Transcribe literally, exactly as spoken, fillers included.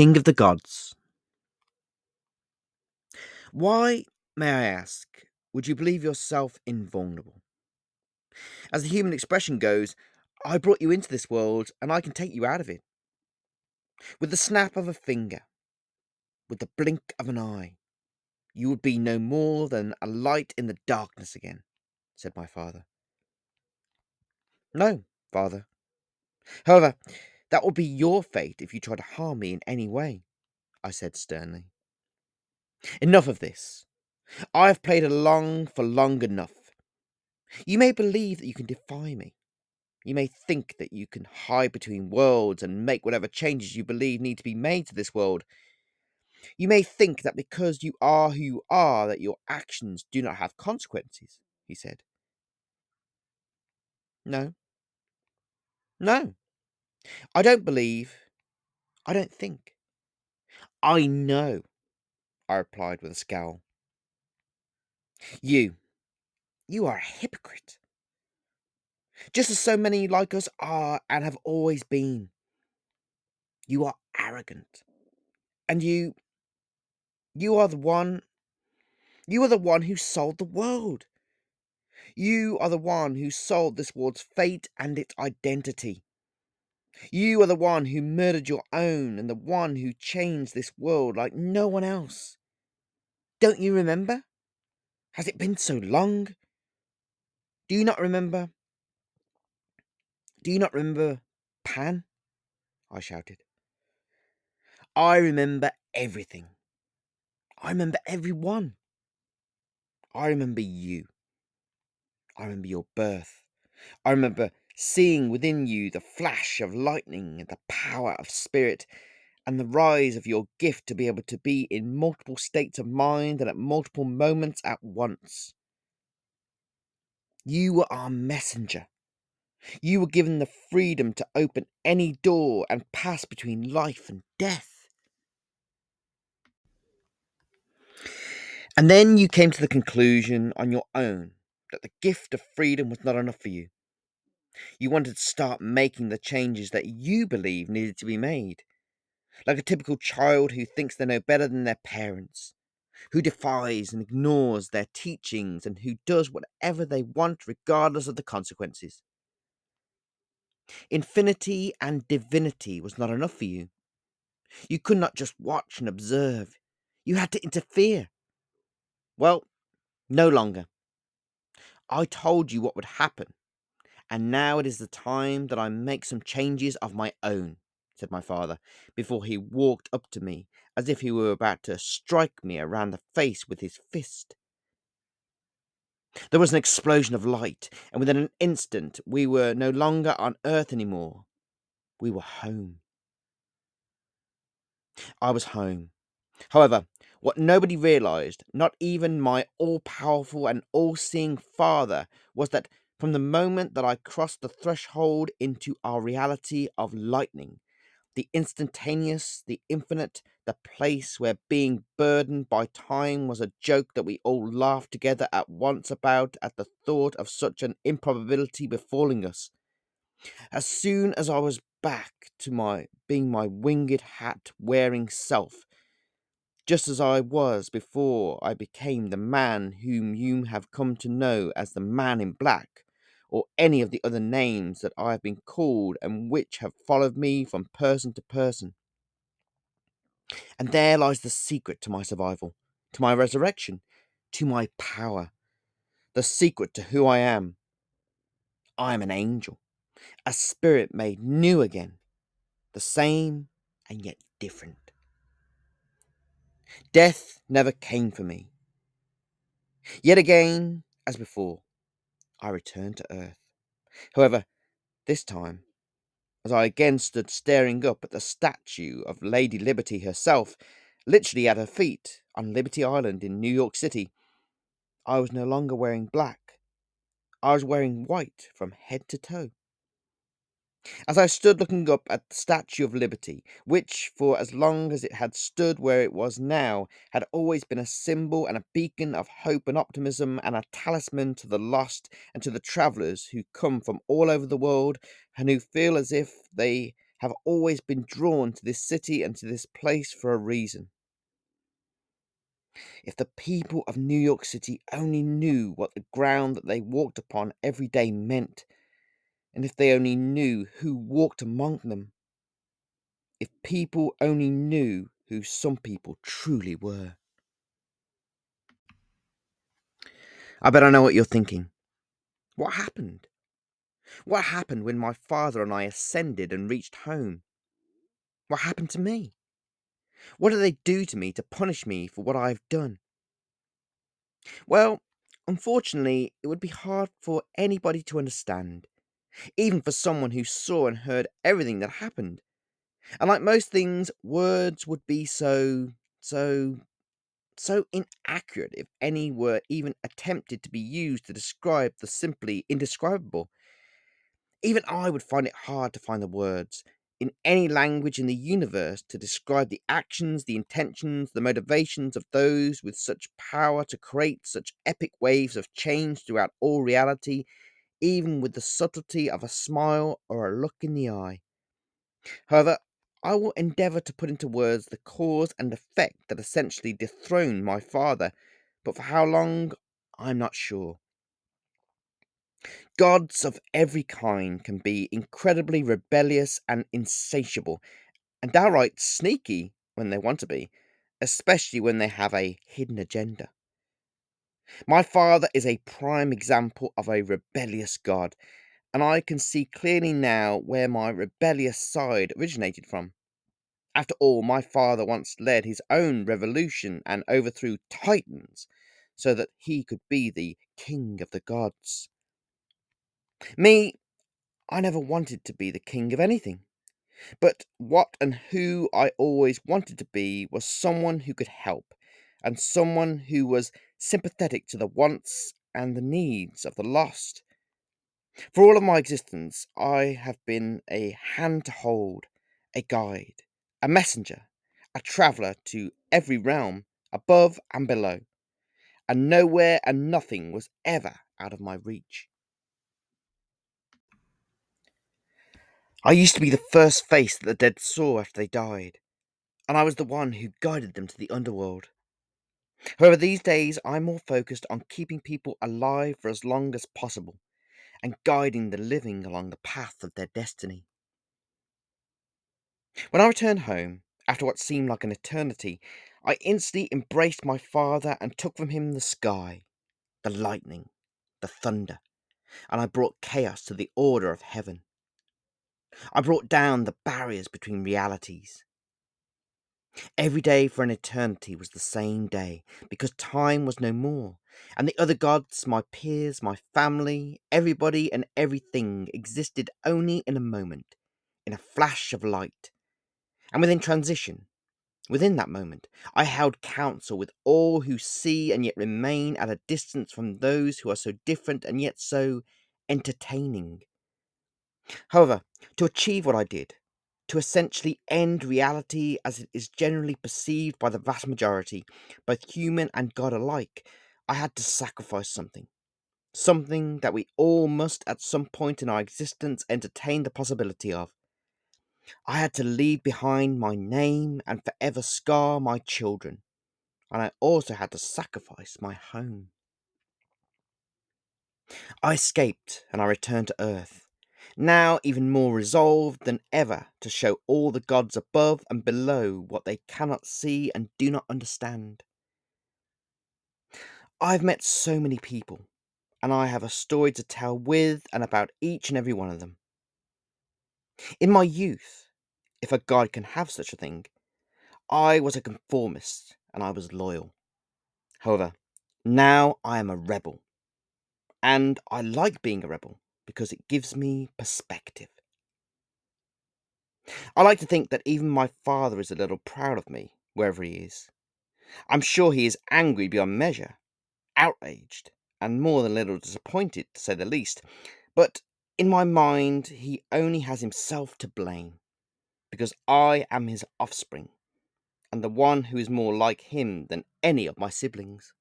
King of the Gods. Why, may I ask, would you believe yourself invulnerable? As the human expression goes, I brought you into this world and I can take you out of it. With the snap of a finger, with the blink of an eye, you would be no more than a light in the darkness again, said my father. No, father. However, that will be your fate if you try to harm me in any way, I said sternly. Enough of this. I have played along for long enough. You may believe that you can defy me. You may think that you can hide between worlds and make whatever changes you believe need to be made to this world. You may think that because you are who you are, that your actions do not have consequences, he said. No. No. I don't believe. I don't think. I know, I replied with a scowl. You. You are a hypocrite. Just as so many like us are and have always been. You are arrogant. And you... You are the one... You are the one who sold the world. You are the one who sold this world's fate and its identity. You are the one who murdered your own and the one who changed this world like no one else. Don't you remember? Has it been so long? Do you not remember? Do you not remember Pan? I shouted. I remember everything. I remember everyone. I remember you. I remember your birth. I remember seeing within you the flash of lightning and the power of spirit and the rise of your gift to be able to be in multiple states of mind and at multiple moments at once. You were our messenger. You were given the freedom to open any door and pass between life and death. And then you came to the conclusion on your own that the gift of freedom was not enough for you. You wanted to start making the changes that you believe needed to be made. Like a typical child who thinks they know better than their parents, who defies and ignores their teachings and who does whatever they want regardless of the consequences. Infinity and divinity was not enough for you. You could not just watch and observe. You had to interfere. Well, no longer. I told you what would happen. And now it is the time that I make some changes of my own, said my father, before he walked up to me, as if he were about to strike me around the face with his fist. There was an explosion of light, and within an instant we were no longer on Earth anymore. We were home. I was home. However, what nobody realised, not even my all-powerful and all-seeing father, was that from the moment that I crossed the threshold into our reality of lightning, the instantaneous, the infinite, the place where being burdened by time was a joke that we all laughed together at once about at the thought of such an improbability befalling us. As soon as I was back to my being my winged hat-wearing self, just as I was before I became the man whom you have come to know as the Man in Black, or any of the other names that I have been called and which have followed me from person to person. And there lies the secret to my survival, to my resurrection, to my power, the secret to who I am. I am an angel, a spirit made new again, the same and yet different. Death never came for me. Yet again, as before, I returned to Earth. However, this time, as I again stood staring up at the statue of Lady Liberty herself, literally at her feet, on Liberty Island in New York City, I was no longer wearing black. I was wearing white from head to toe. As I stood looking up at the Statue of Liberty, which, for as long as it had stood where it was now, had always been a symbol and a beacon of hope and optimism and a talisman to the lost and to the travellers who come from all over the world and who feel as if they have always been drawn to this city and to this place for a reason. If the people of New York City only knew what the ground that they walked upon every day meant, and if they only knew who walked among them, if people only knew who some people truly were. I bet I know what you're thinking. What happened? What happened when my father and I ascended and reached home? What happened to me? What did they do to me to punish me for what I've done? Well, unfortunately, it would be hard for anybody to understand, even for someone who saw and heard everything that happened. And like most things, words would be so, so, so inaccurate if any were even attempted to be used to describe the simply indescribable. Even I would find it hard to find the words in any language in the universe to describe the actions, the intentions, the motivations of those with such power to create such epic waves of change throughout all reality, even with the subtlety of a smile or a look in the eye. However, I will endeavour to put into words the cause and effect that essentially dethroned my father, but for how long, I'm not sure. Gods of every kind can be incredibly rebellious and insatiable, and downright sneaky when they want to be, especially when they have a hidden agenda. My father is a prime example of a rebellious god, and I can see clearly now where my rebellious side originated from. After all, my father once led his own revolution and overthrew titans so that he could be the king of the gods. Me, I never wanted to be the king of anything, but what and who I always wanted to be was someone who could help, and someone who was sympathetic to the wants and the needs of the lost. For all of my existence, I have been a hand to hold, a guide, a messenger, a traveller to every realm, above and below, and nowhere and nothing was ever out of my reach. I used to be the first face that the dead saw after they died, and I was the one who guided them to the underworld. However, these days I'm more focused on keeping people alive for as long as possible, and guiding the living along the path of their destiny. When I returned home, after what seemed like an eternity, I instantly embraced my father and took from him the sky, the lightning, the thunder, and I brought chaos to the order of heaven. I brought down the barriers between realities. Every day for an eternity was the same day, because time was no more, and the other gods, my peers, my family, everybody and everything existed only in a moment, in a flash of light. And within transition, within that moment, I held counsel with all who see and yet remain at a distance from those who are so different and yet so entertaining. However, to achieve what I did, to essentially end reality as it is generally perceived by the vast majority, both human and god alike, I had to sacrifice something. Something that we all must at some point in our existence entertain the possibility of. I had to leave behind my name and forever scar my children, and I also had to sacrifice my home. I escaped and I returned to Earth. Now even more resolved than ever to show all the gods above and below what they cannot see and do not understand. I've met so many people, and I have a story to tell with and about each and every one of them. In my youth, if a god can have such a thing, I was a conformist and I was loyal. However, now I am a rebel, and I like being a rebel, because it gives me perspective. I like to think that even my father is a little proud of me, wherever he is. I'm sure he is angry beyond measure, outraged, and more than a little disappointed, to say the least. But in my mind, he only has himself to blame, because I am his offspring, and the one who is more like him than any of my siblings.